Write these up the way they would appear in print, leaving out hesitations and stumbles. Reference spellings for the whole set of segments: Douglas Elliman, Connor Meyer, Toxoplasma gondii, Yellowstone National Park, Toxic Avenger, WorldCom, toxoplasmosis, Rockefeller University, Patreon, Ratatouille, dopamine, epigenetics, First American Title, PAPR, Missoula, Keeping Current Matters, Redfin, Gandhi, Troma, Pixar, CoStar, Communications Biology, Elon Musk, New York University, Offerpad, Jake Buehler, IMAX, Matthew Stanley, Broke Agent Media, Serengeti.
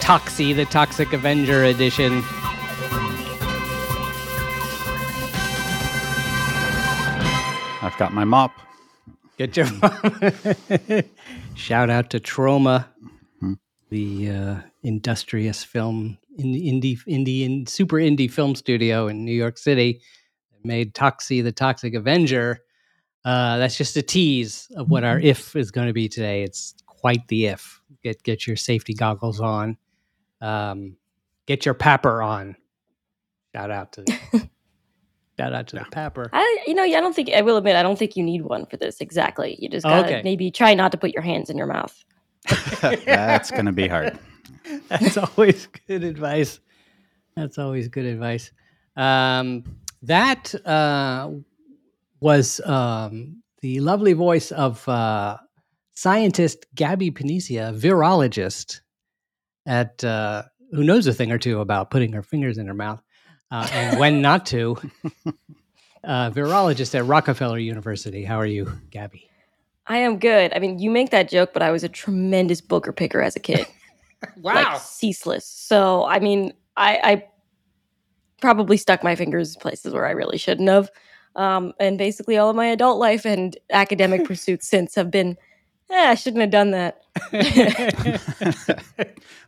Toxie, the Toxic Avenger edition. I've got my mop. Get your mop. Shout out to Troma, the industrious film, super indie film studio in New York City that made Toxie, the Toxic Avenger. That's just a tease of what our if is going to be today. It's quite the if. Get your safety goggles on. Get your PAPR on. Shout out to the PAPR. I will admit, I don't think you need one for this exactly. You just gotta maybe try not to put your hands in your mouth. That's going to be hard. That's always good advice. That was the lovely voice of scientist Gabby Panicia, virologist at who knows a thing or two about putting her fingers in her mouth. And when not to, virologist at Rockefeller University. How are you, Gabby? I am good. I mean, you make that joke, but I was a tremendous booger picker as a kid. Wow. Like, ceaseless. So, I mean, I probably stuck my fingers in places where I really shouldn't have. And basically all of my adult life and academic pursuits since have been, I shouldn't have done that.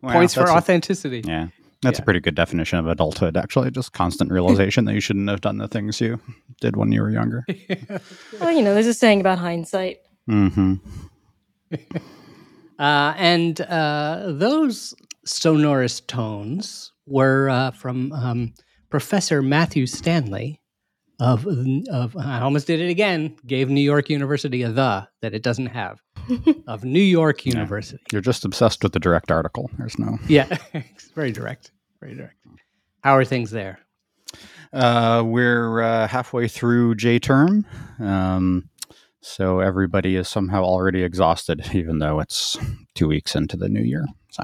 Wow, points for authenticity. Yeah. That's a pretty good definition of adulthood, actually. Just constant realization that you shouldn't have done the things you did when you were younger. Well, there's a saying about hindsight. Mm-hmm. And those sonorous tones were from Professor Matthew Stanley of I almost did it again, gave New York University a "the" that it doesn't have, of New York University. Yeah. You're just obsessed with the direct article. There's no... Yeah, it's very direct, very direct. How are things there? We're halfway through J-Term. So everybody is somehow already exhausted, even though it's 2 weeks into the new year. So,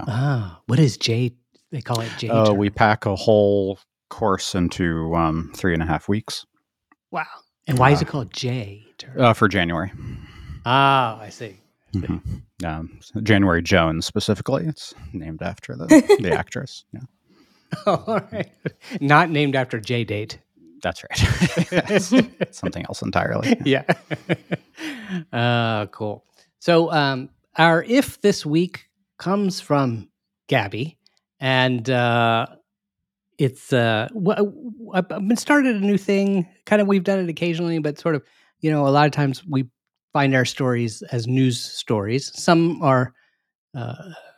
what is J? They call it J. Oh, we pack a whole course into 3.5 weeks. Wow! And why is it called J? For January. Ah, I see. Mm-hmm. January Jones specifically. It's named after the actress. Yeah. Oh, all right. Not named after J Date. That's right. That's something else entirely. Yeah. Cool. So our if this week comes from Gabby, and it's I've been started a new thing. Kind of, we've done it occasionally, but sort of, a lot of times we find our stories as news stories. Some are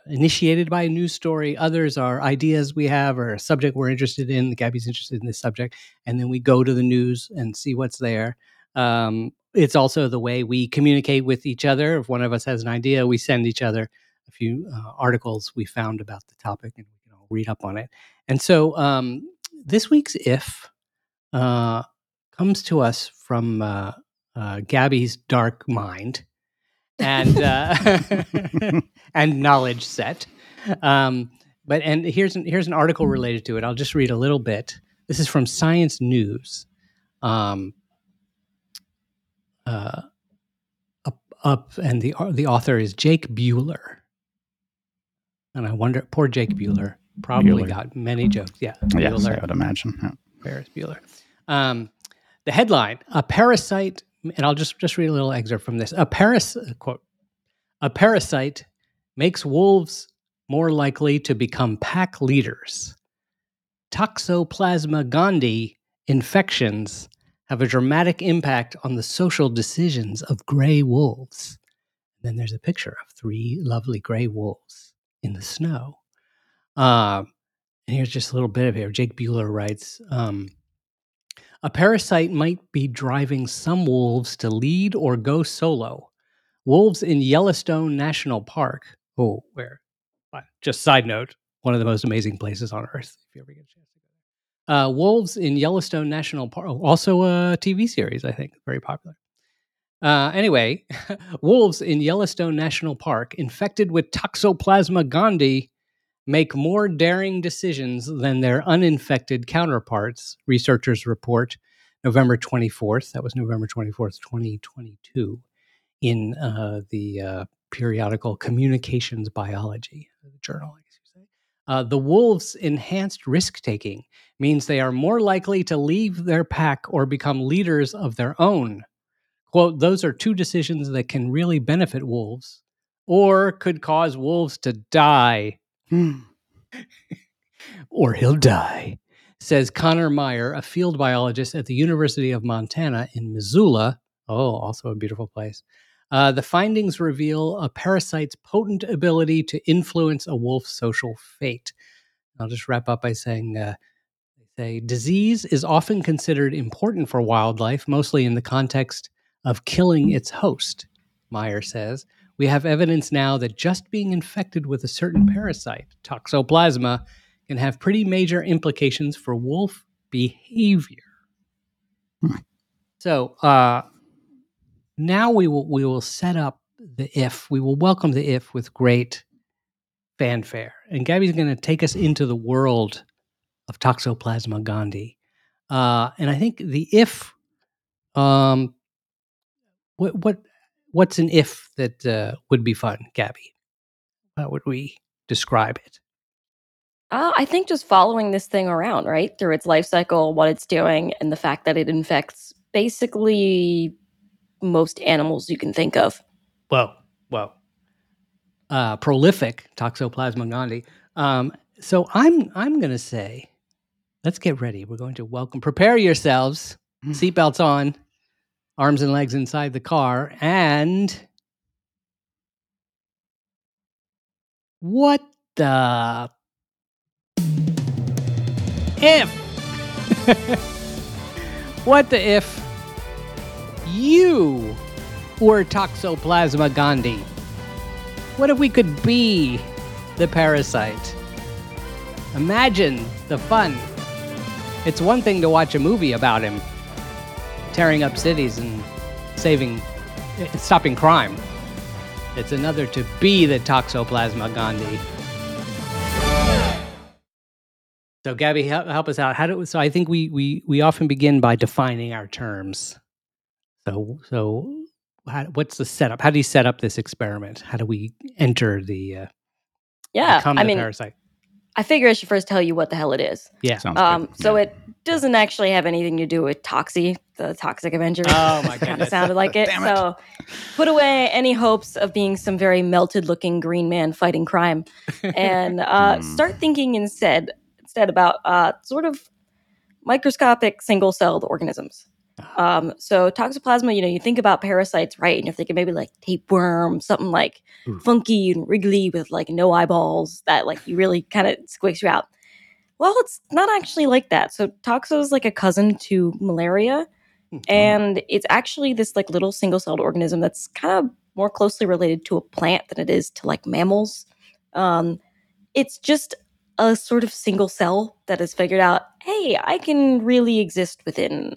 initiated by a news story. Others are ideas we have or a subject we're interested in. Gabby's interested in this subject. And then we go to the news and see what's there. It's also the way we communicate with each other. If one of us has an idea, we send each other a few articles we found about the topic and we can all read up on it. And so this week's if comes to us from Gabby's dark mind. And and knowledge set, but here's an article related to it. I'll just read a little bit. This is from Science News. And the author is Jake Buehler, and I wonder, poor Jake Buehler probably got many jokes. Yeah, yes, I would imagine. Yeah. Paris Buehler. The headline: A parasite. And I'll just read a little excerpt from this. A parasite makes wolves more likely to become pack leaders. Toxoplasma gondii infections have a dramatic impact on the social decisions of gray wolves. And then there's a picture of three lovely gray wolves in the snow. And here's just a little bit of here. Jake Buehler writes... A parasite might be driving some wolves to lead or go solo. Wolves in Yellowstone National Park, Just side note, one of the most amazing places on Earth, if you ever get a chance to go. Wolves in Yellowstone National Park, also a TV series, I think, very popular. Anyway, wolves in Yellowstone National Park infected with Toxoplasma gondii make more daring decisions than their uninfected counterparts, researchers report November 24th. That was November 24th, 2022, in the periodical Communications Biology journal, I guess you say. The wolves' enhanced risk-taking means they are more likely to leave their pack or become leaders of their own. Quote, those are two decisions that can really benefit wolves or could cause wolves to die. Or he'll die, says Connor Meyer, a field biologist at the University of Montana in Missoula. Oh, also a beautiful place. The findings reveal a parasite's potent ability to influence a wolf's social fate. I'll just wrap up by saying... disease is often considered important for wildlife, mostly in the context of killing its host, Meyer says. We have evidence now that just being infected with a certain parasite, Toxoplasma, can have pretty major implications for wolf behavior. So now we will set up the if. We will welcome the if with great fanfare. And Gabby's going to take us into the world of Toxoplasma gondii. And I think the if, what's an if that would be fun, Gabby? How would we describe it? I think just following this thing around, right? Through its life cycle, what it's doing, and the fact that it infects basically most animals you can think of. Whoa. Prolific Toxoplasma gondii. So I'm going to say, let's get ready. We're going to prepare yourselves, seatbelts on, arms and legs inside the car, and what the if? What the if you were Toxoplasma gondii? What if we could be the parasite? Imagine the fun. It's one thing to watch a movie about him tearing up cities and stopping crime. It's another to be the Toxoplasma gondii. So, Gabby, help us out. So I think we often begin by defining our terms. So what's the setup? How do you set up this experiment? How do we enter the parasite? I figure I should first tell you what the hell it is. Yeah. So it doesn't actually have anything to do with Toxie, the Toxic Avenger. Oh, my goodness. Kind of sounded like it. So put away any hopes of being some very melted-looking green man fighting crime. And start thinking instead about sort of microscopic single-celled organisms. So Toxoplasma, you think about parasites, right? And you're thinking maybe like tapeworm, something like funky and wriggly with like no eyeballs that like you really kind of squishes you out. Well, it's not actually like that. So Toxo is like a cousin to malaria, and it's actually this like little single-celled organism that's kind of more closely related to a plant than it is to like mammals. It's just a sort of single cell that has figured out, hey, I can really exist within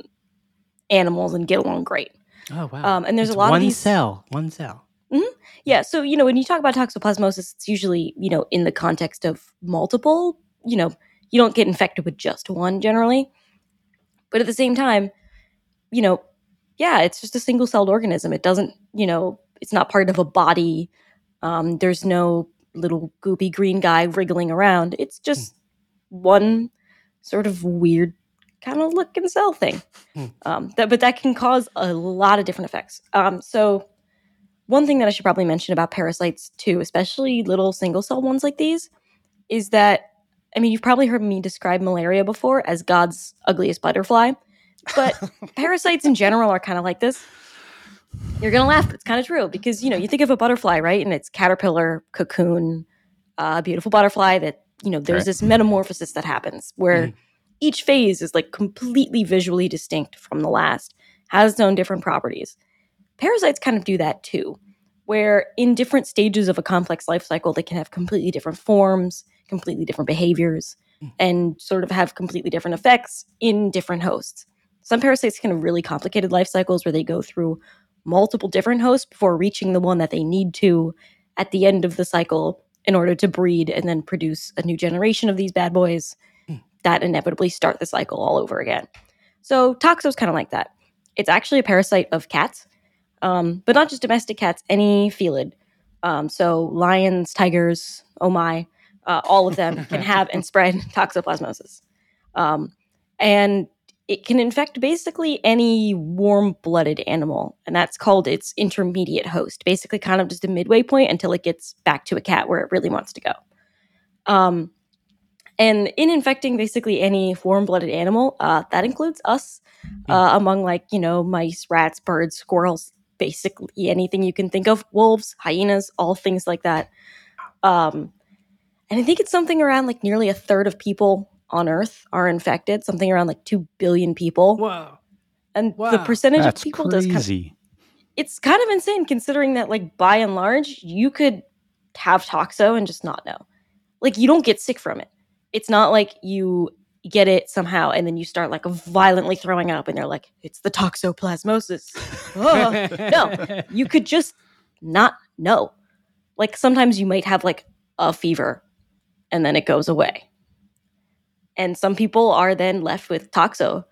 animals and get along great. Oh, wow. And there's a lot of these... One cell. Mm-hmm. Yeah, so, when you talk about toxoplasmosis, it's usually, in the context of multiple, you don't get infected with just one generally. But at the same time, it's just a single-celled organism. It doesn't, it's not part of a body. There's no little goopy green guy wriggling around. It's just one sort of weird kind of look and sell thing. But that can cause a lot of different effects. So one thing that I should probably mention about parasites too, especially little single-cell ones like these, is that, you've probably heard me describe malaria before as God's ugliest butterfly, but parasites in general are kind of like this. You're going to laugh, but it's kind of true because, you think of a butterfly, right? And it's caterpillar, cocoon, beautiful butterfly that, there's this metamorphosis that happens where each phase is like completely visually distinct from the last, has its own different properties. Parasites kind of do that too. where in different stages of a complex life cycle, they can have completely different forms, completely different behaviors, and sort of have completely different effects in different hosts. Some parasites can have really complicated life cycles where they go through multiple different hosts before reaching the one that they need to at the end of the cycle in order to breed and then produce a new generation of these bad boys that inevitably start the cycle all over again. So Toxo's kind of like that. It's actually a parasite of cats, but not just domestic cats, any felid. So lions, tigers, oh my, all of them can have and spread toxoplasmosis. And it can infect basically any warm-blooded animal, and that's called its intermediate host, basically kind of just a midway point until it gets back to a cat where it really wants to go. And in infecting basically any warm-blooded animal, that includes us, among like, you know, mice, rats, birds, squirrels, basically anything you can think of, wolves, hyenas, all things like that. And I think it's something around like nearly a third of people on Earth are infected, something around like 2 billion people. Wow. And the percentage of people does kind of, it's kind of insane considering that like by and large, you could have toxo and just not know. Like you don't get sick from it. It's not like you get it somehow and then you start like violently throwing up and they're like, it's the toxoplasmosis. No, you could just not know. Like sometimes you might have like a fever and then it goes away. And some people are then left with toxo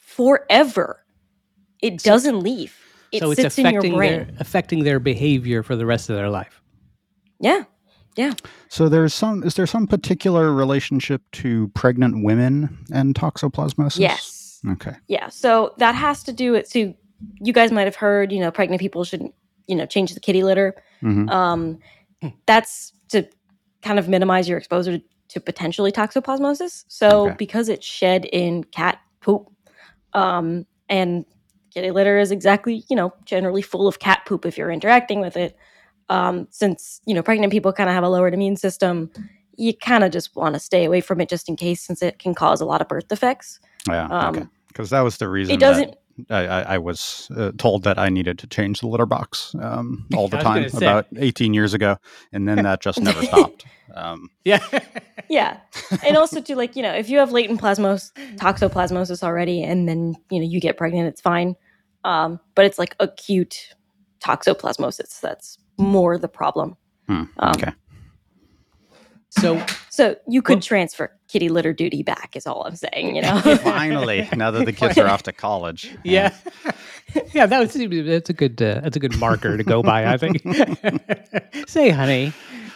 forever. It doesn't leave. It so sits in your brain. It's affecting their behavior for the rest of their life. Yeah. Yeah. So there's some, is there some particular relationship to pregnant women and toxoplasmosis? Yes. Okay. Yeah. So that has to do with, so you guys might have heard, you know, pregnant people shouldn't, you know, change the kitty litter. Mm-hmm. That's to kind of minimize your exposure to potentially toxoplasmosis. So because it's shed in cat poop, and kitty litter is exactly, you know, generally full of cat poop if you're interacting with it. Since, you know, pregnant people kind of have a lowered immune system, you kind of just want to stay away from it just in case, since it can cause a lot of birth defects. Yeah, okay. Because that was the reason it doesn't, that I was told that I needed to change the litter box all the time about 18 years ago. And then that just never stopped. Yeah. Yeah. And also to like, you know, if you have latent toxoplasmosis already and then, you know, you get pregnant, it's fine. But it's like acute toxoplasmosis that's more the problem. Okay. So you could transfer kitty litter duty back is all I'm saying, you know. Finally, now that the kids are off to college. Yeah. Yeah, that's a good marker to go by, I think. Say, honey.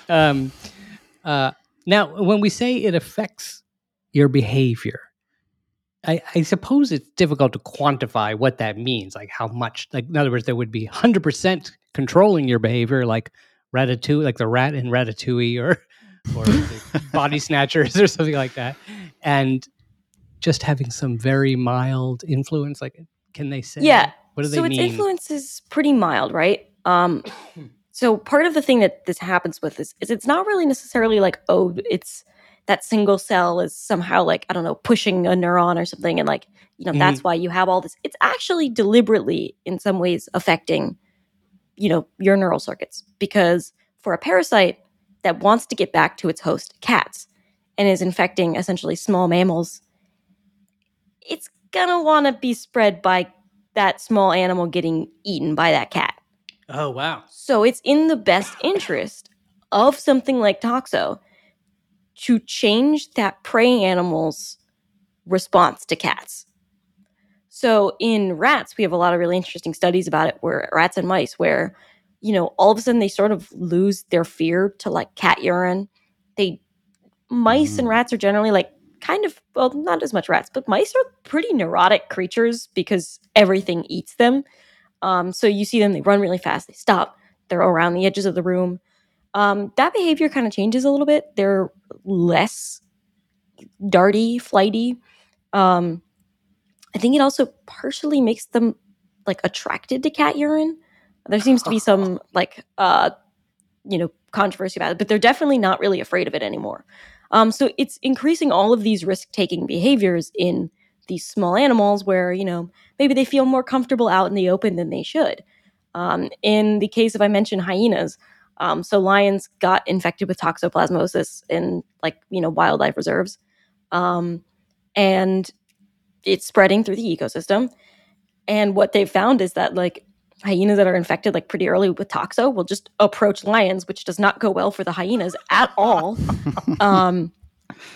Now, when we say it affects your behavior, I suppose it's difficult to quantify what that means, like how much, like in other words, there would be 100% controlling your behavior, like Ratatouille, like the rat in Ratatouille or body snatchers or something like that. And just having some very mild influence, like can they say? Yeah. What do they mean? So its influence is pretty mild, right? So part of the thing that this happens with is it's not really necessarily like, oh, it's that single cell is somehow like, I don't know, pushing a neuron or something. And like, you know, that's why you have all this. It's actually deliberately in some ways affecting, you know, your neural circuits. Because for a parasite that wants to get back to its host, cats, and is infecting essentially small mammals, it's going to want to be spread by that small animal getting eaten by that cat. Oh, wow. So it's in the best interest of something like toxo to change that prey animal's response to cats. So in rats, we have a lot of really interesting studies about it, where rats and mice, where, you know, all of a sudden they sort of lose their fear to like cat urine. Mice and rats are generally like kind of, well, not as much rats, but mice are pretty neurotic creatures because everything eats them. So you see them, they run really fast, they stop, they're around the edges of the room. That behavior kind of changes a little bit. They're less darty, flighty. I think it also partially makes them like attracted to cat urine. There seems to be some like, you know, controversy about it, but they're definitely not really afraid of it anymore. So it's increasing all of these risk-taking behaviors in these small animals where, you know, maybe they feel more comfortable out in the open than they should. In the case of, I mentioned hyenas, so lions got infected with toxoplasmosis in wildlife reserves, and it's spreading through the ecosystem. And what they've found is that hyenas that are infected pretty early with toxo will just approach lions, which does not go well for the hyenas at all.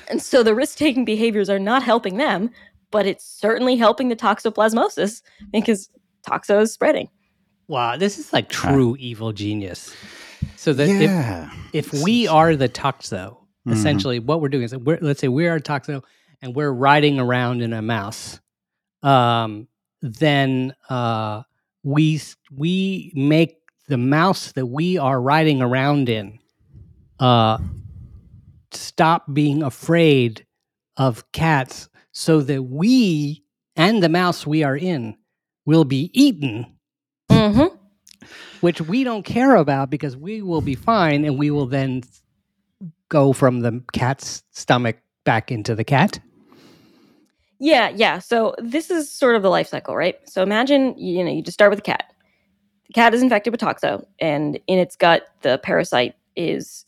And so the risk-taking behaviors are not helping them, but it's certainly helping the toxoplasmosis because toxo is spreading. Wow, this is true evil genius. So that if we are the toxo, essentially what we're doing is let's say we are toxo and we're riding around in a mouse, then we make the mouse that we are riding around in stop being afraid of cats so that we and the mouse we are in will be eaten, which we don't care about because we will be fine, and we will then go from the cat's stomach back into the cat. Yeah. So this is sort of the life cycle, right? So imagine, you just start with a cat. The cat is infected with toxo, and in its gut, the parasite is,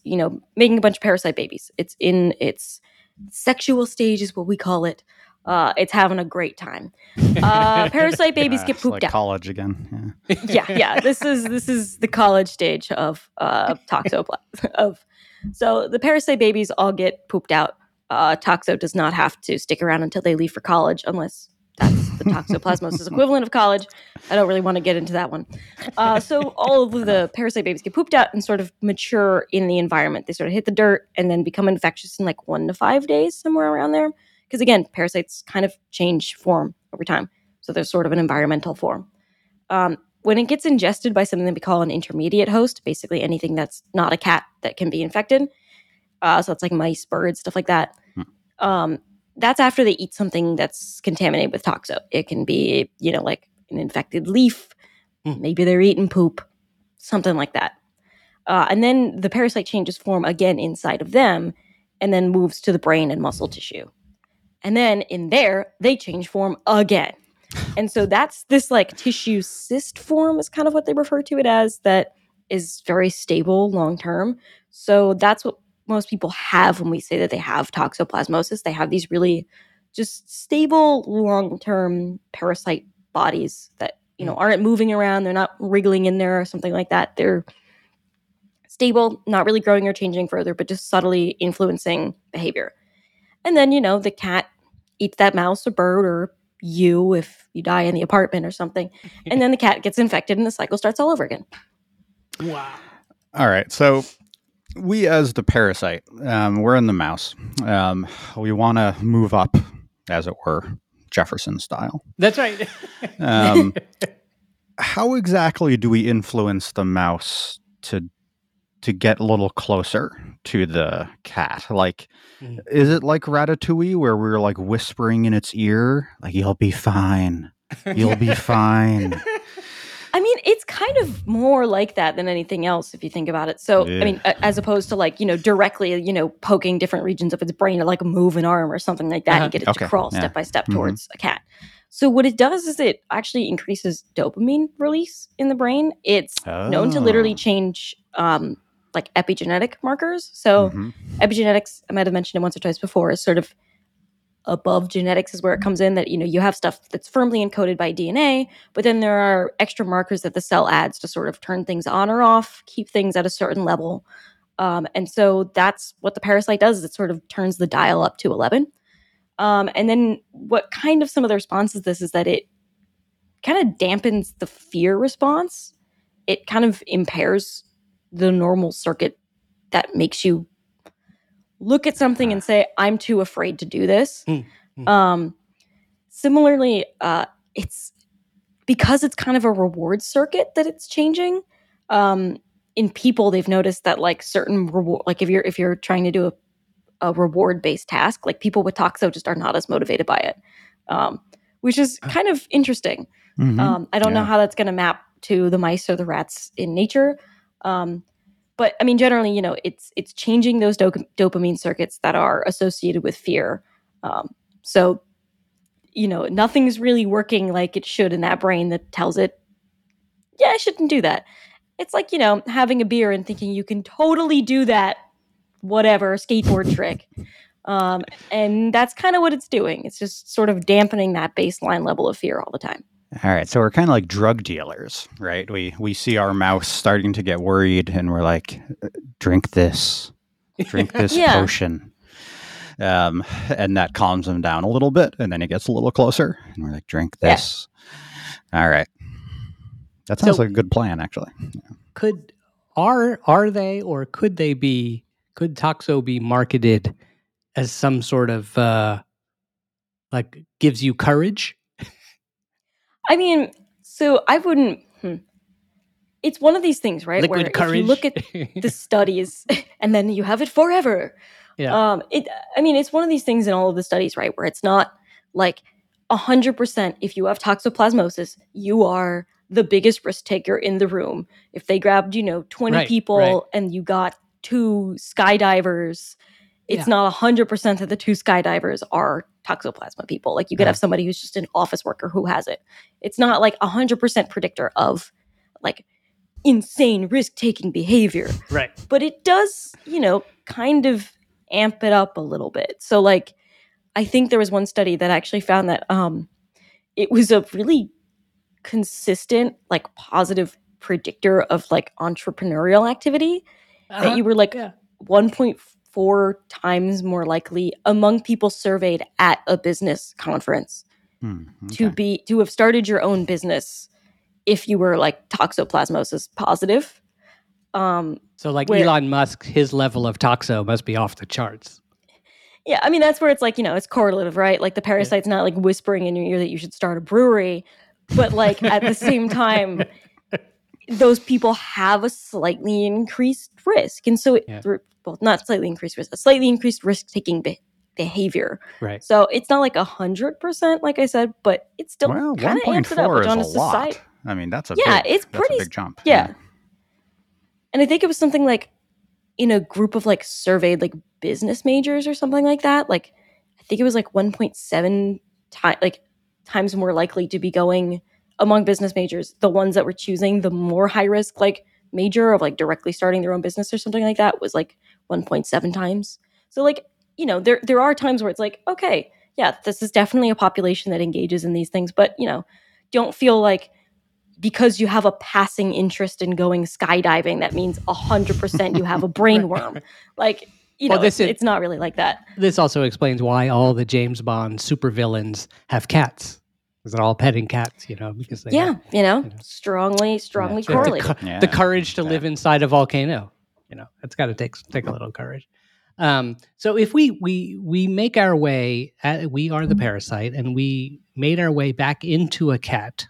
making a bunch of parasite babies. It's in its sexual stage is what we call it. It's having a great time. Parasite babies get pooped out. College again. Yeah. This is the college stage of toxoplasma. So the parasite babies all get pooped out. Toxo does not have to stick around until they leave for college, unless that's the toxoplasmosis equivalent of college. I don't really want to get into that one. So all of the parasite babies get pooped out and sort of mature in the environment. They sort of hit the dirt and then become infectious in 1 to 5 days, somewhere around there. Because again, parasites kind of change form over time. So there's sort of an environmental form. When it gets ingested by something that we call an intermediate host, basically anything that's not a cat that can be infected, so it's mice, birds, stuff like that. That's after they eat something that's contaminated with toxo. It can be, an infected leaf. Maybe they're eating poop, something like that. And then the parasite changes form again inside of them and then moves to the brain and muscle tissue. And then in there, they change form again. And so that's this tissue cyst form is kind of what they refer to it as, that is very stable long term. So that's what most people have when we say that they have toxoplasmosis. They have these really just stable long-term parasite bodies that, aren't moving around. They're not wriggling in there or something like that. They're stable, not really growing or changing further, but just subtly influencing behavior. And then, the cat eats that mouse or bird or you if you die in the apartment or something. And then the cat gets infected and the cycle starts all over again. Wow. All right. So we, as the parasite, we're in the mouse. We want to move up, as it were, Jefferson style. That's right. How exactly do we influence the mouse to get a little closer to the cat? Is it like Ratatouille, where we're whispering in its ear, "You'll be fine, you'll be fine"? I mean, it's kind of more like that than anything else, if you think about it. So, yeah. I mean, as opposed to directly, poking different regions of its brain to move an arm or something like that and get it to crawl step by step towards a cat. So what it does is it actually increases dopamine release in the brain. It's known to literally change epigenetic markers. So epigenetics, I might have mentioned it once or twice before, is sort of above genetics, is where it comes in, that you have stuff that's firmly encoded by DNA, but then there are extra markers that the cell adds to sort of turn things on or off, keep things at a certain level. And so that's what the parasite does, is it sort of turns the dial up to 11. And then what kind of some of the responses this is that it kind of dampens the fear response. It kind of impairs the normal circuit that makes you look at something and say, "I'm too afraid to do this." Similarly, it's because it's kind of a reward circuit that it's changing. In people, they've noticed that certain reward, if you're trying to do a reward-based task, people with toxo just are not as motivated by it, which is kind of interesting. I don't know how that's going to map to the mice or the rats in nature. But I mean, generally, it's changing those dopamine circuits that are associated with fear. So, nothing's really working like it should in that brain that tells it yeah, I shouldn't do that. It's like, you know, having a beer and thinking you can totally do that, whatever, skateboard trick. And that's kind of what it's doing. It's just sort of dampening that baseline level of fear all the time. All right. So we're kind of like drug dealers, right? We see our mouse starting to get worried and we're like, drink this yeah. potion. And that calms him down a little bit. And then he gets a little closer and we're like, drink this. Yeah. All right. That sounds like a good plan, actually. Yeah. Could Toxo be marketed as some sort of, like, gives you courage? I mean, so I wouldn't... It's one of these things, right? Liquid where courage. If you look at the studies and then you have it forever. Yeah. It's one of these things in all of the studies, right? Where it's not like 100% if you have toxoplasmosis, you are the biggest risk taker in the room. If they grabbed, 20 people and you got 2 skydivers, it's not 100% that the 2 skydivers are toxoplasma people. Like you could have somebody who's just an office worker who has it. It's not like 100% predictor of like insane risk-taking behavior. Right. But it does, kind of amp it up a little bit. So like, I think there was one study that actually found that it was a really consistent, like positive predictor of like entrepreneurial activity that you were like 1.4 times more likely among people surveyed at a business conference to have started your own business if you were like toxoplasmosis positive. So like Elon Musk, his level of toxo must be off the charts. Yeah. I mean, that's where it's like, it's correlative, right? Like the parasite's not like whispering in your ear that you should start a brewery. But like at the same time, those people have a slightly increased risk. And so a slightly increased risk-taking behavior. Right. So it's not like 100%, like I said, but it's still kind of amps it up. 1.4 is a lot. I mean, that's a big jump. Yeah. And I think it was something like in a group of like surveyed like business majors or something like that. Like I think it was like 1.7 times more likely to be going among business majors, the ones that were choosing the more high risk like major of like directly starting their own business or something like that was like 1.7 times. So like, there are times where it's like, okay, yeah, this is definitely a population that engages in these things, but don't feel like because you have a passing interest in going skydiving, that means 100% you have a brain worm. Like, it's not really like that. This also explains why all the James Bond supervillains have cats. Because they're all petting cats, because they strongly correlated. The courage to live inside a volcano, it's got to take a little courage. So if we make our way, we are the parasite, and we made our way back into a cat.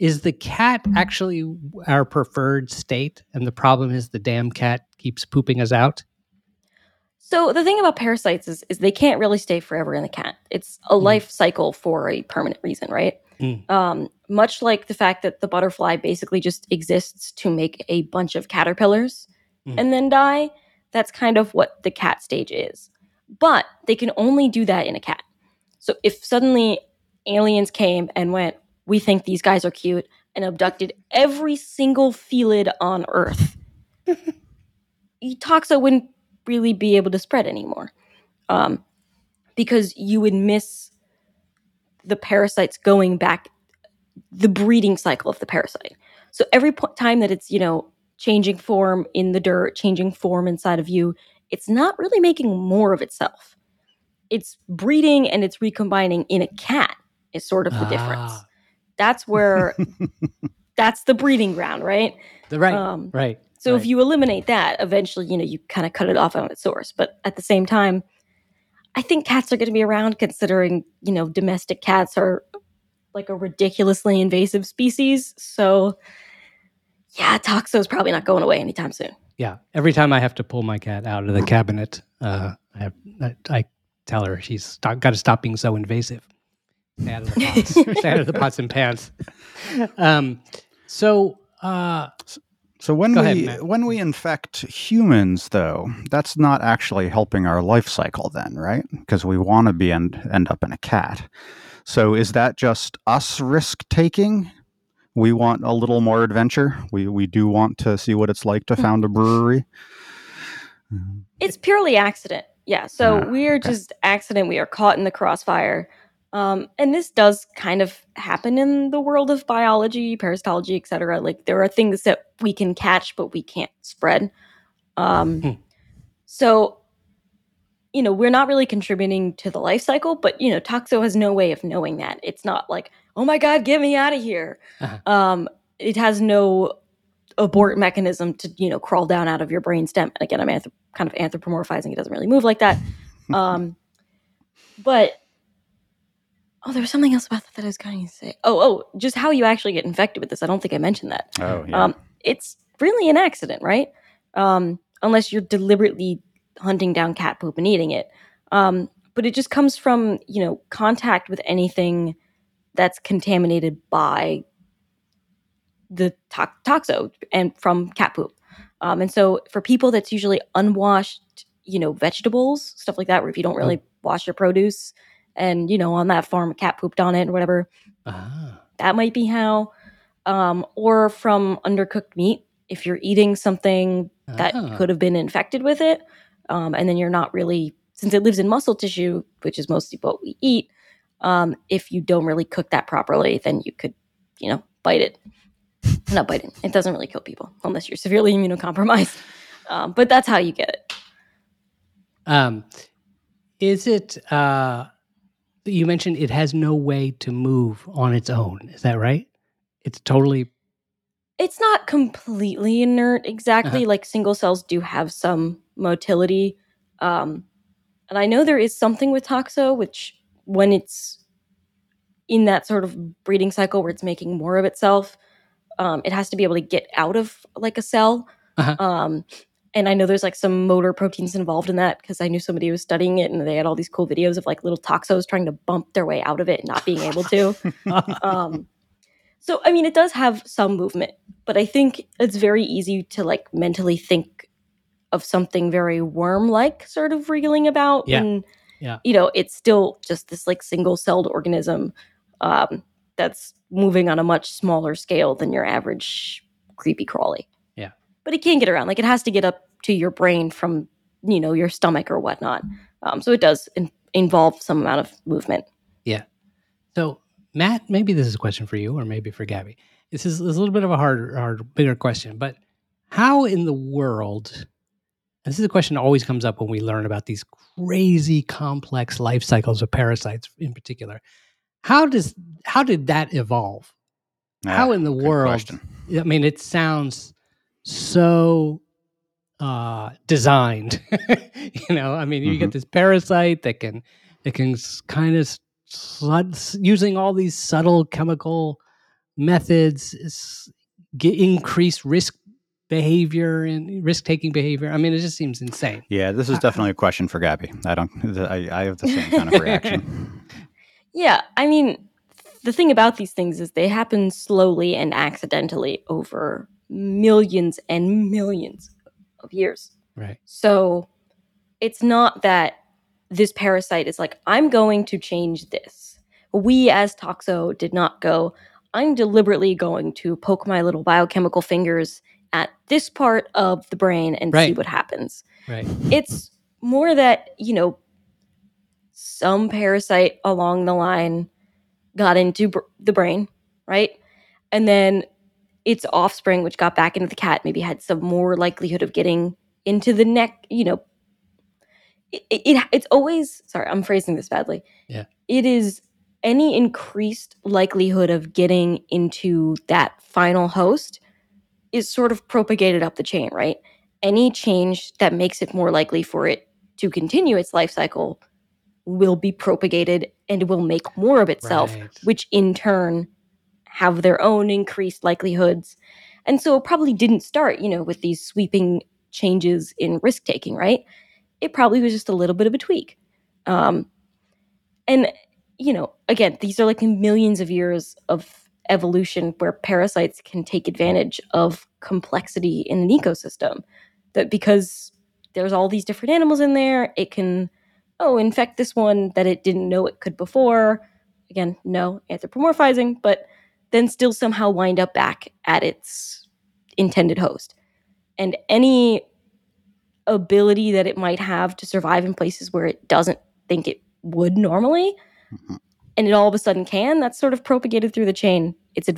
Is the cat actually our preferred state, and the problem is the damn cat keeps pooping us out? So the thing about parasites is they can't really stay forever in the cat. It's a life cycle for a permanent reason, right? Mm. Much like the fact that the butterfly basically just exists to make a bunch of caterpillars and then die, that's kind of what the cat stage is. But they can only do that in a cat. So if suddenly aliens came and went, we think these guys are cute, and abducted every single felid on Earth, toxo wouldn't really be able to spread anymore because you would miss the parasites going back the breeding cycle of the parasite. So every time that it's, changing form in the dirt, changing form inside of you, it's not really making more of itself. It's breeding and it's recombining in a cat is sort of the difference. That's where, that's the breeding ground, right? Right. So if you eliminate that, eventually, you kind of cut it off on its source. But at the same time, I think cats are going to be around considering, domestic cats are like a ridiculously invasive species. So yeah, toxo is probably not going away anytime soon. Yeah. Every time I have to pull my cat out of the cabinet, I tell her she's got to stop being so invasive. Out of the pots, out of the pots and pans. So when we infect humans, though, that's not actually helping our life cycle then, right? Because we want to be end up in a cat. So is that just us risk-taking? we want a little more adventure. We do want to see what it's like to found a brewery. It's purely accident. Yeah. So we're just accident. We are caught in the crossfire. And this does kind of happen in the world of biology, parasitology, et cetera. Like there are things that we can catch, but we can't spread. So, you know, we're not really contributing to the life cycle, but, you know, Toxo has no way of knowing that. It's not like, oh my God, get me out of here. It has no abort mechanism to, you know, crawl down out of your brain stem. And again, I'm kind of anthropomorphizing. It doesn't really move like that. But, oh, there was something else about that I was going to say. Oh, just how you actually get infected with this. I don't think I mentioned that. Oh, yeah. It's really an accident, right? Unless you're deliberately hunting down cat poop and eating it. But it just comes from, you know, contact with anything that's contaminated by the toxo and from cat poop. And so for people, that's usually unwashed, you know, vegetables, stuff like that, where if you don't really wash your produce and, you know, on that farm, a cat pooped on it or whatever, that might be how, or from undercooked meat, if you're eating something that could have been infected with it. And then you're not really, since it lives in muscle tissue, which is mostly what we eat, if you don't really cook that properly, then you could, you know, bite it. Not bite it. It doesn't really kill people unless you're severely immunocompromised. But that's how you get it. Is it, you mentioned it has no way to move on its own. Is that right? It's totally... It's not completely inert exactly. Like single cells do have some motility. And I know there is something with toxo, which when it's in that sort of breeding cycle where it's making more of itself, it has to be able to get out of like a cell. And I know there's like some motor proteins involved in that because I knew somebody was studying it and they had all these cool videos of like little toxos trying to bump their way out of it and not being able to. So, I mean, it does have some movement, but I think it's very easy to like mentally think of something very worm-like sort of wriggling about. And, you know, it's still just this like single-celled organism that's moving on a much smaller scale than your average creepy crawly. Yeah. But it can get around. Like it has to get up to your brain from, you know, your stomach or whatnot. So it does involve some amount of movement. Yeah. So... Matt, maybe this is a question for you, or maybe for Gabby. This is a little bit of a bigger question, but how in the world, this is a question that always comes up when we learn about these crazy complex life cycles of parasites in particular. How did that evolve? How in the world? Question. I mean, it sounds so designed. You know, I mean, you get this parasite that can kind of using all these subtle chemical methods, increase risk behavior and risk-taking behavior. I mean, it just seems insane. Yeah, this is definitely a question for Gabby. I have the same kind of reaction. Yeah, I mean, the thing about these things is they happen slowly and accidentally over millions and millions of years. Right. So it's not that this parasite is like, I'm going to change this. We as toxo did not go, I'm deliberately going to poke my little biochemical fingers at this part of the brain and see what happens. Right. It's more that, you know, some parasite along the line got into the brain, right? And then its offspring, which got back into the cat, maybe had some more likelihood of getting into the neck, you know, It's always, sorry, I'm phrasing this badly. Yeah. It is any increased likelihood of getting into that final host is sort of propagated up the chain, right? Any change that makes it more likely for it to continue its life cycle will be propagated and will make more of itself, which in turn have their own increased likelihoods. And so it probably didn't start, you know, with these sweeping changes in risk-taking, right? It probably was just a little bit of a tweak. And, you know, again, these are like millions of years of evolution where parasites can take advantage of complexity in an ecosystem. That because there's all these different animals in there, it can, infect this one that it didn't know it could before. Again, no anthropomorphizing, but then still somehow wind up back at its intended host. And any ability that it might have to survive in places where it doesn't think it would normally, mm-hmm. and it all of a sudden can, that's sort of propagated through the chain. It's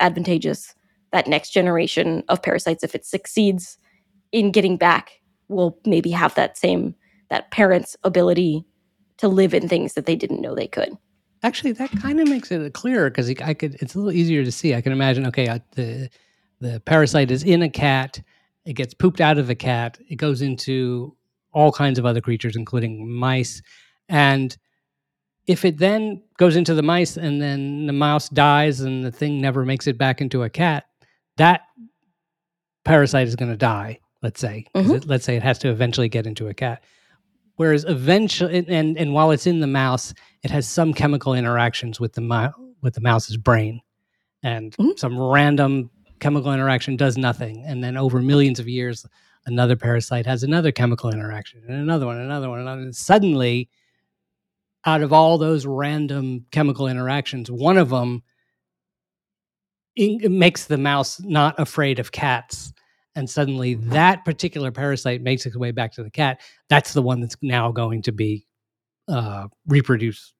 advantageous. That next generation of parasites, if it succeeds in getting back, will maybe have that parent's ability to live in things that they didn't know they could. Actually, that kind of makes it clearer because it's a little easier to see. I can imagine, okay, the parasite is in a cat, it gets pooped out of a cat, it goes into all kinds of other creatures, including mice. And if it then goes into the mice and then the mouse dies and the thing never makes it back into a cat, that parasite is going to die, let's say. Mm-hmm. Let's say it has to eventually get into a cat. Whereas eventually, and while it's in the mouse, it has some chemical interactions with the mouse's brain. And mm-hmm. some random chemical interaction does nothing. And then over millions of years, another parasite has another chemical interaction, and another one. And suddenly, out of all those random chemical interactions, one of them makes the mouse not afraid of cats. And suddenly that particular parasite makes its way back to the cat. That's the one that's now going to be reproduce.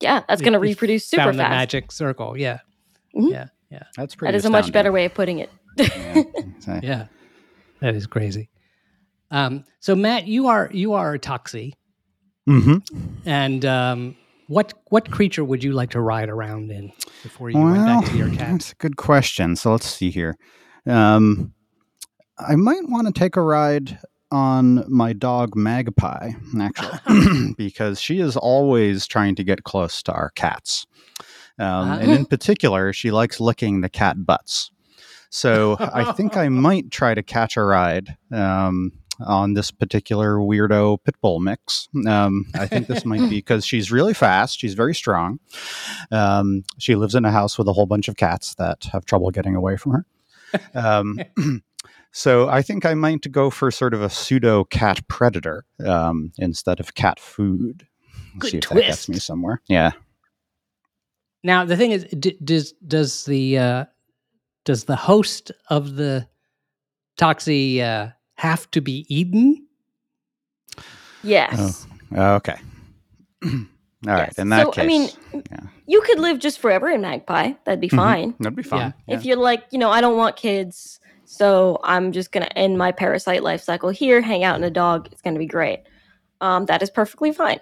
Yeah, that's going to reproduce super fast. Found the magic circle. Yeah. Mm-hmm. Yeah. That's pretty. That is astounding. A much better way of putting it. Yeah. That is crazy. So Matt, you are a toxie. Mm-hmm. And what creature would you like to ride around in before you went back to your cat? That's a good question. So let's see here. I might want to take a ride on my dog Magpie, actually, because she is always trying to get close to our cats. And in particular, she likes licking the cat butts. So I think I might try to catch a ride on this particular weirdo pit bull mix. I think this might be because she's really fast. She's very strong. She lives in a house with a whole bunch of cats that have trouble getting away from her. So I think I might go for sort of a pseudo cat predator instead of cat food. Good see if twist. That gets me somewhere. Yeah. Now the thing is, does the host of the toxie have to be eaten? Yes. Oh, okay. All right. In that case, I mean, you could live just forever in Magpie. That'd be fine. Mm-hmm. That'd be fine. Yeah. If you're like, I don't want kids, so I'm just going to end my parasite life cycle here, hang out in a dog. It's going to be great. That is perfectly fine.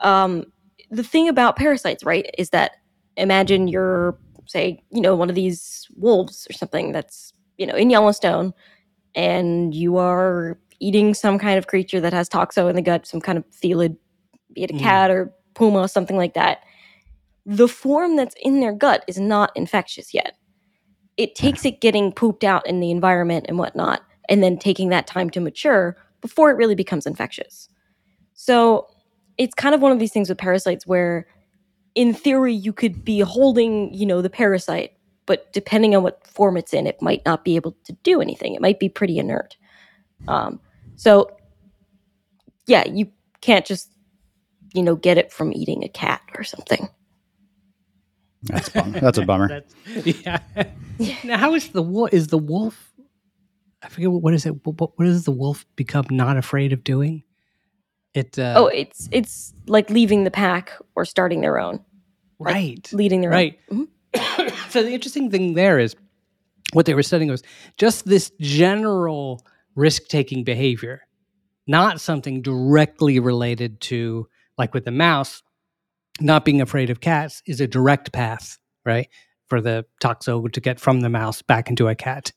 The thing about parasites, right, is that imagine you're, say, one of these wolves or something that's, in Yellowstone, and you are eating some kind of creature that has toxo in the gut, some kind of thelid, be it a cat or puma, something like that. The form that's in their gut is not infectious yet. It takes it getting pooped out in the environment and whatnot, and then taking that time to mature before it really becomes infectious. So it's kind of one of these things with parasites where, in theory, you could be holding, the parasite, but depending on what form it's in, it might not be able to do anything. It might be pretty inert. So, you can't just, get it from eating a cat or something. That's a bummer. Yeah. Now, how is the wolf? Is the wolf? I forget what is it. What does the wolf become not afraid of doing? It. It's like leaving the pack or starting their own. Right. Like leading their own. Mm-hmm. So the interesting thing there is what they were studying was just this general risk-taking behavior, not something directly related to, like with the mouse. Not being afraid of cats is a direct path, right, for the toxo to get from the mouse back into a cat.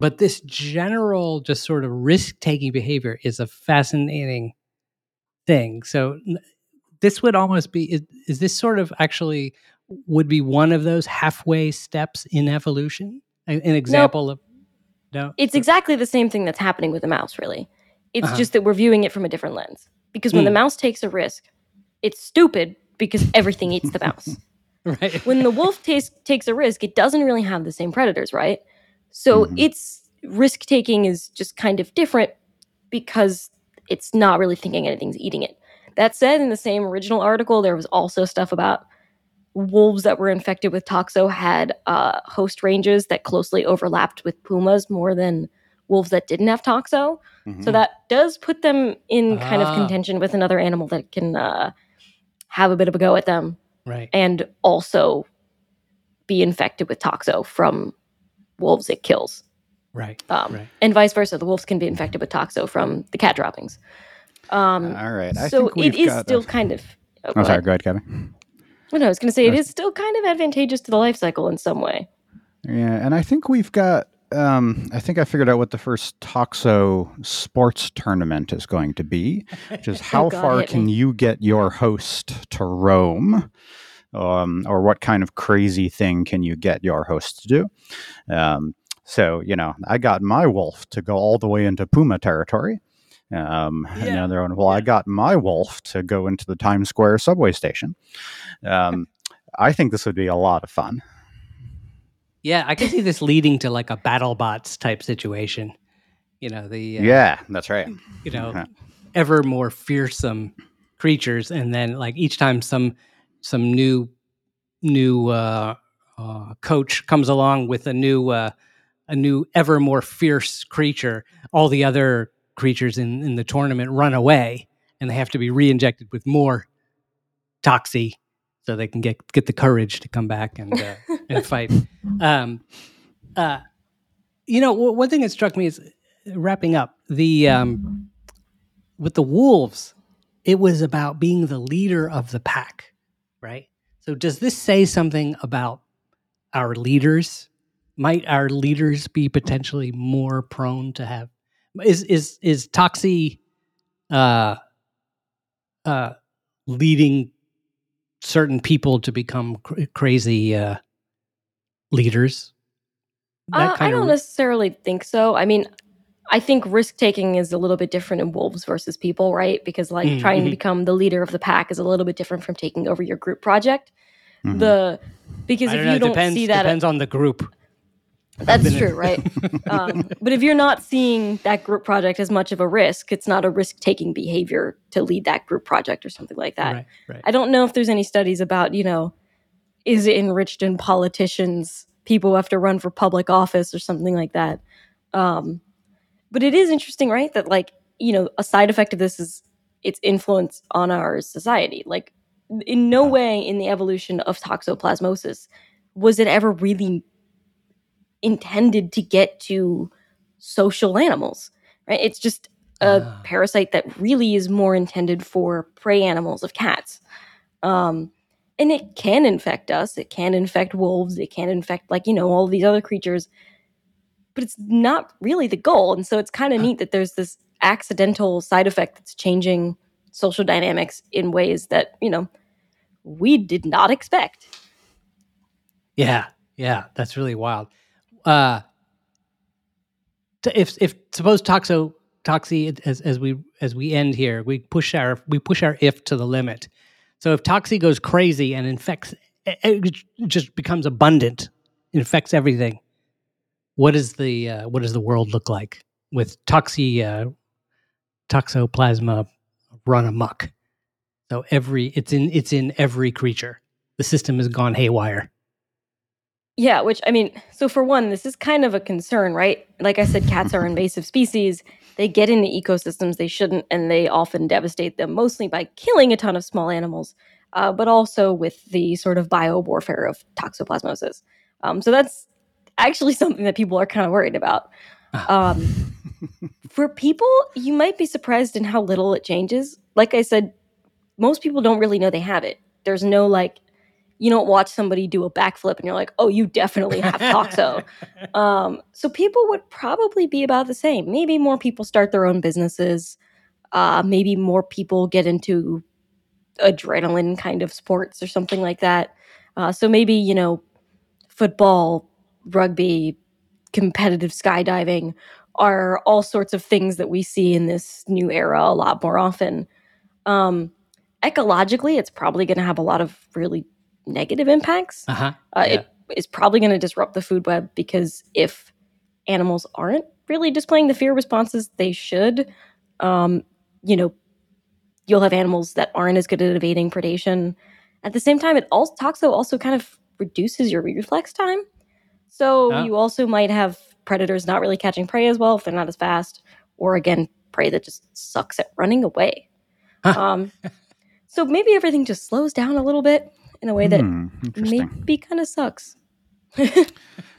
But this general just sort of risk-taking behavior is a fascinating thing. So this would almost be, is this sort of actually would be one of those halfway steps in evolution? An example of... No? It's exactly the same thing that's happening with the mouse, really. It's just that we're viewing it from a different lens. Because when the mouse takes a risk, it's stupid, because everything eats the mouse. Right. When the wolf takes a risk, it doesn't really have the same predators, right? So its risk-taking is just kind of different because it's not really thinking anything's eating it. That said, in the same original article, there was also stuff about wolves that were infected with toxo had host ranges that closely overlapped with pumas more than wolves that didn't have toxo. Mm-hmm. So that does put them in kind of contention with another animal that can have a bit of a go at them. Right. And also be infected with toxo from wolves it kills. Right. Right. And vice versa. The wolves can be infected with toxo from the cat droppings. All right. So it is still kind of... Oh, sorry. Go ahead, Kevin. Well, no, I was going to say it is still kind of advantageous to the life cycle in some way. Yeah, and I think we've got... I think I figured out what the first toxo sports tournament is going to be, which is how far can you get your host to roam, or what kind of crazy thing can you get your host to do? So, you know, I got my wolf to go all the way into puma territory. And the other one, I got my wolf to go into the Times Square subway station. I think this would be a lot of fun. Yeah, I can see this leading to like a BattleBots type situation. You know, the... yeah, that's right. You know, ever more fearsome creatures. And then like each time some new coach comes along with a new ever more fierce creature, all the other creatures in the tournament run away and they have to be re-injected with more toxi. So they can get the courage to come back and fight. You know, one thing that struck me is wrapping up the with the wolves. It was about being the leader of the pack, right? So does this say something about our leaders? Might our leaders be potentially more prone to have is toxi leading certain people to become crazy leaders? I don't necessarily think so. I mean, I think risk-taking is a little bit different in wolves versus people, right? Because like trying to become the leader of the pack is a little bit different from taking over your group project. Mm-hmm. Depends on the group. That's true, right? But if you're not seeing that group project as much of a risk, it's not a risk-taking behavior to lead that group project or something like that. Right. I don't know if there's any studies about, you know, is it enriched in politicians, people who have to run for public office or something like that. But it is interesting, right, that like, you know, a side effect of this is its influence on our society. Like in no way in the evolution of toxoplasmosis was it ever really intended to get to social animals, right? It's just a parasite that really is more intended for prey animals of cats. And it can infect us. It can infect wolves. It can infect, like, you know, all these other creatures. But it's not really the goal. And so it's kind of neat that there's this accidental side effect that's changing social dynamics in ways that, you know, we did not expect. Yeah, that's really wild. If suppose toxi as we end here, we push our if to the limit. So if toxi goes crazy and infects, it just becomes abundant, infects everything. What does the world look like with toxoplasma run amok? So it's in every creature. The system has gone haywire. Yeah, which, I mean, so for one, this is kind of a concern, right? Like I said, cats are invasive species. They get into ecosystems they shouldn't, and they often devastate them, mostly by killing a ton of small animals, but also with the sort of biowarfare of toxoplasmosis. So that's actually something that people are kind of worried about. For people, you might be surprised in how little it changes. Like I said, most people don't really know they have it. There's no, like, you don't watch somebody do a backflip and you're like, oh, you definitely have toxo. So people would probably be about the same. Maybe more people start their own businesses. Maybe more people get into adrenaline kind of sports or something like that. So maybe, you know, football, rugby, competitive skydiving are all sorts of things that we see in this new era a lot more often. Ecologically, it's probably going to have a lot of really negative impacts. It is probably going to disrupt the food web, because if animals aren't really displaying the fear responses they should, you know, you'll have animals that aren't as good at evading predation. At the same time, toxo also kind of reduces your reflex time. So you also might have predators not really catching prey as well if they're not as fast, or again, prey that just sucks at running away. So maybe everything just slows down a little bit in a way that maybe kind of sucks.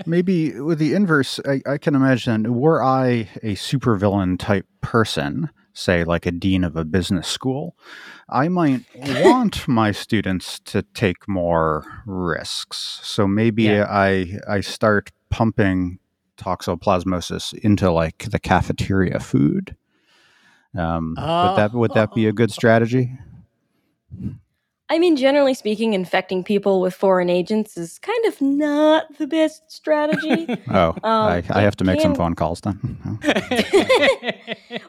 Maybe with the inverse, I can imagine, were I a supervillain type person, say like a dean of a business school, I might want my students to take more risks. So maybe I start pumping toxoplasmosis into like the cafeteria food. Would that be a good strategy? I mean, generally speaking, infecting people with foreign agents is kind of not the best strategy. I have to make some phone calls then.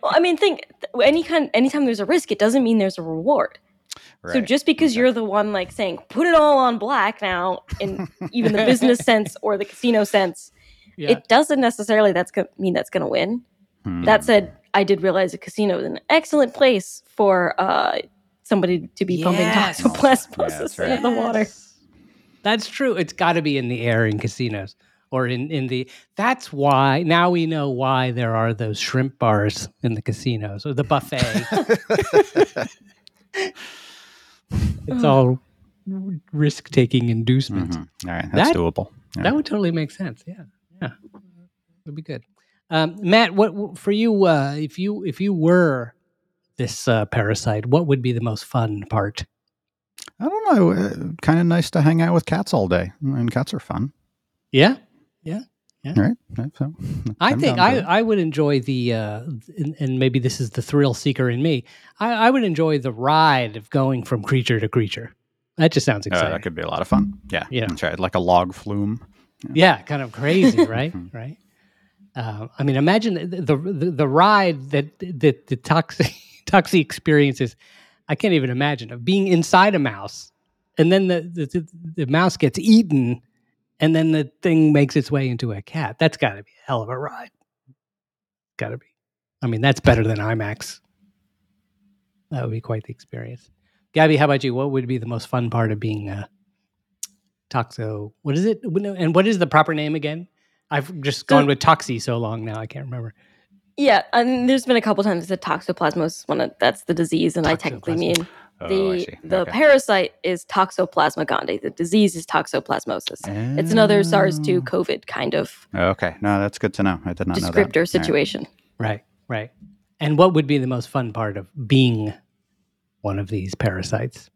Well, I mean, anytime there's a risk, it doesn't mean there's a reward. Right. So just because you're the one like saying, put it all on black now, in even the business sense or the casino sense, it doesn't necessarily mean that's going to win. Hmm. That said, I did realize a casino is an excellent place for... somebody to be pumping toxoplasmosis into the water. That's true. It's got to be in the air in casinos or in the. That's why now we know why there are those shrimp bars in the casinos or the buffet. It's all risk-taking inducements. Mm-hmm. All right, that's doable. All right. That would totally make sense. Yeah, it'd be good. Matt, what for you? If you were this parasite, what would be the most fun part? I don't know. Kind of nice to hang out with cats all day. I mean, cats are fun. Yeah. Right. So I think I would enjoy the, and maybe this is the thrill seeker in me, I would enjoy the ride of going from creature to creature. That just sounds exciting. That could be a lot of fun. Yeah. That's right. Like a log flume. Yeah, kind of crazy, right? Right. I mean, imagine the ride that the toxic experiences, I can't even imagine, of being inside a mouse, and then the mouse gets eaten, and then the thing makes its way into a cat. That's got to be a hell of a ride. Got to be. I mean, that's better than IMAX. That would be quite the experience. Gabby, how about you? What would be the most fun part of being toxo? What is it? And what is the proper name again? I've just gone with toxi so long now, I can't remember. Yeah, and there's been a couple times that toxoplasmosis, that's the disease, and I technically mean the parasite is Toxoplasma gondii. The disease is toxoplasmosis. Oh. It's another SARS-2 COVID kind of. Okay, no, that's good to know. I did not know that. Descriptor situation. Right. And what would be the most fun part of being one of these parasites?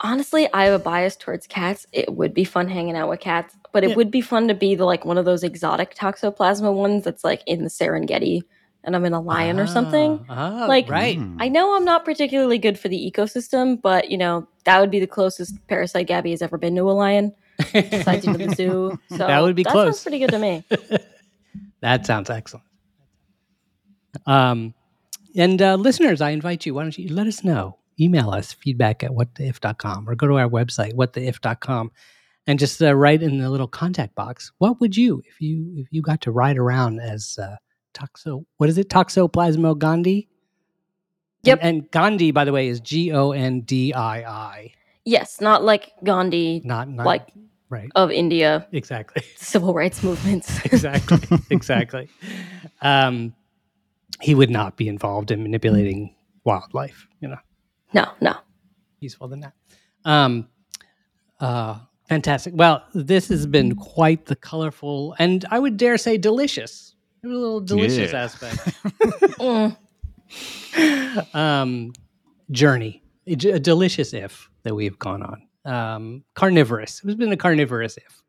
Honestly, I have a bias towards cats. It would be fun hanging out with cats, but it would be fun to be one of those exotic toxoplasma ones that's like in the Serengeti, and I'm in a lion or something. Right. I know I'm not particularly good for the ecosystem, but that would be the closest parasite Gabby has ever been to a lion, besides to the zoo. So that would be close. That sounds pretty good to me. That sounds excellent. And listeners, I invite you. Why don't you let us know? Email us feedback@whattheif.com, or go to our website whattheif.com, and just write in the little contact box. What would you, if you got to ride around as Toxoplasma gondii? Yep. And Gandhi, by the way, is Gondii. Yes, not like Gandhi, not like right of India. Exactly. Civil rights movements. Exactly. He would not be involved in manipulating wildlife. No. Useful than that. Fantastic. Well, this has been quite the colorful, and I would dare say delicious. A little delicious aspect. Journey. A delicious if that we've gone on. Carnivorous. It's been a carnivorous if.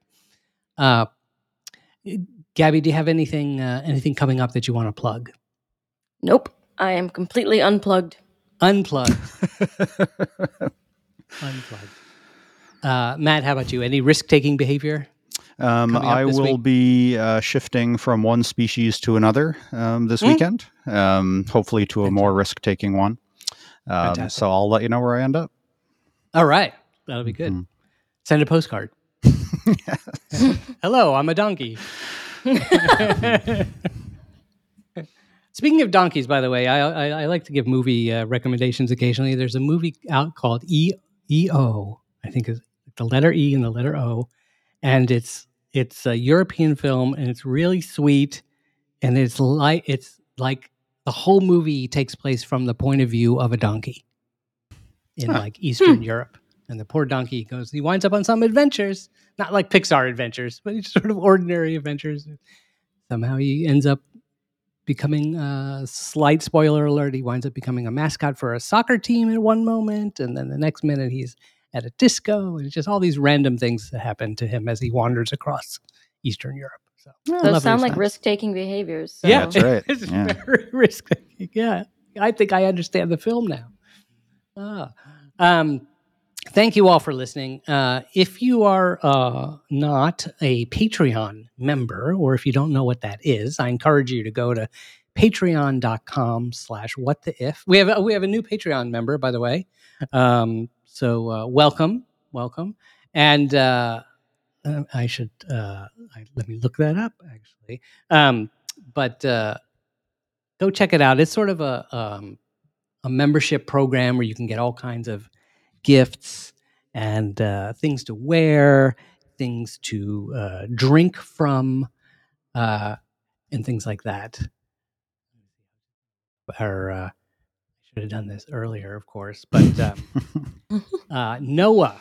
Gabby, do you have anything coming up that you want to plug? Nope. I am completely unplugged. Unplugged. Matt, how about you? Any risk-taking behavior? I will be shifting from one species to another this weekend, hopefully to a more risk-taking one. So I'll let you know where I end up. All right. That'll be good. Mm-hmm. Send a postcard. Hello, I'm a donkey. Speaking of donkeys, by the way, I like to give movie recommendations occasionally. There's a movie out called EO, I think is the letter E and the letter O. And it's a European film, and it's really sweet. And it's like the whole movie takes place from the point of view of a donkey in like Eastern Europe. And the poor donkey he winds up on some adventures, not like Pixar adventures, but just sort of ordinary adventures. Somehow he ends up becoming slight spoiler alert. He winds up becoming a mascot for a soccer team at one moment. And then the next minute he's at a disco, and it's just all these random things that happen to him as he wanders across Eastern Europe. So yeah, those sound like risk-taking behaviors. So. Yeah, that's right. It's very risk-taking. Yeah, I think I understand the film now. Thank you all for listening. If you are not a Patreon member, or if you don't know what that is, I encourage you to go to patreon.com/whattheif. We have a new Patreon member, by the way. So welcome. And I should let me look that up, actually. But go check it out. It's sort of a membership program where you can get all kinds of gifts and things to wear, things to drink from, and things like that. Or I should have done this earlier, of course. But Noah,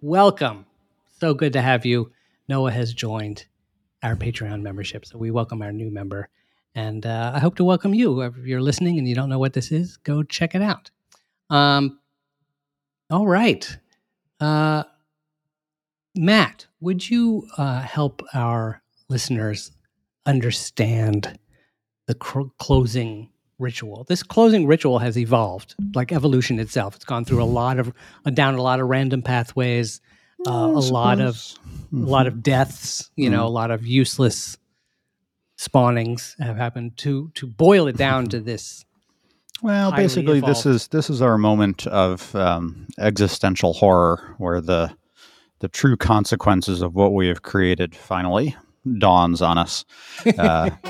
welcome. So good to have you. Noah has joined our Patreon membership, so we welcome our new member. And I hope to welcome you. If you're listening and you don't know what this is, go check it out. All right. Matt, would you help our listeners understand the closing ritual? This closing ritual has evolved, like evolution itself. It's gone through down a lot of random pathways, a lot of deaths, a lot of useless spawnings have happened. To boil it down to this. Well, basically, this is our moment of existential horror, where the true consequences of what we have created finally dawns on us,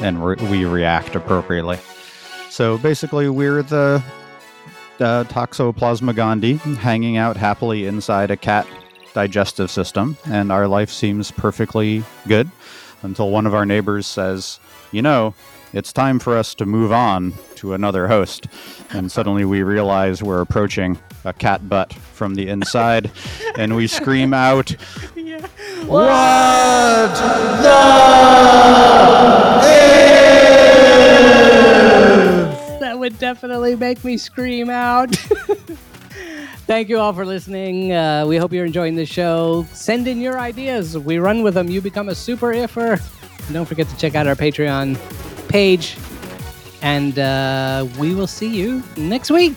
and we react appropriately. So basically, we're the Toxoplasma gondii hanging out happily inside a cat digestive system, and our life seems perfectly good until one of our neighbors says, it's time for us to move on to another host. And suddenly we realize we're approaching a cat butt from the inside, and we scream out, What the is? That would definitely make me scream out. Thank you all for listening. We hope you're enjoying the show. Send in your ideas. We run with them. You become a super ifer. And don't forget to check out our Patreon page. And we will see you next week.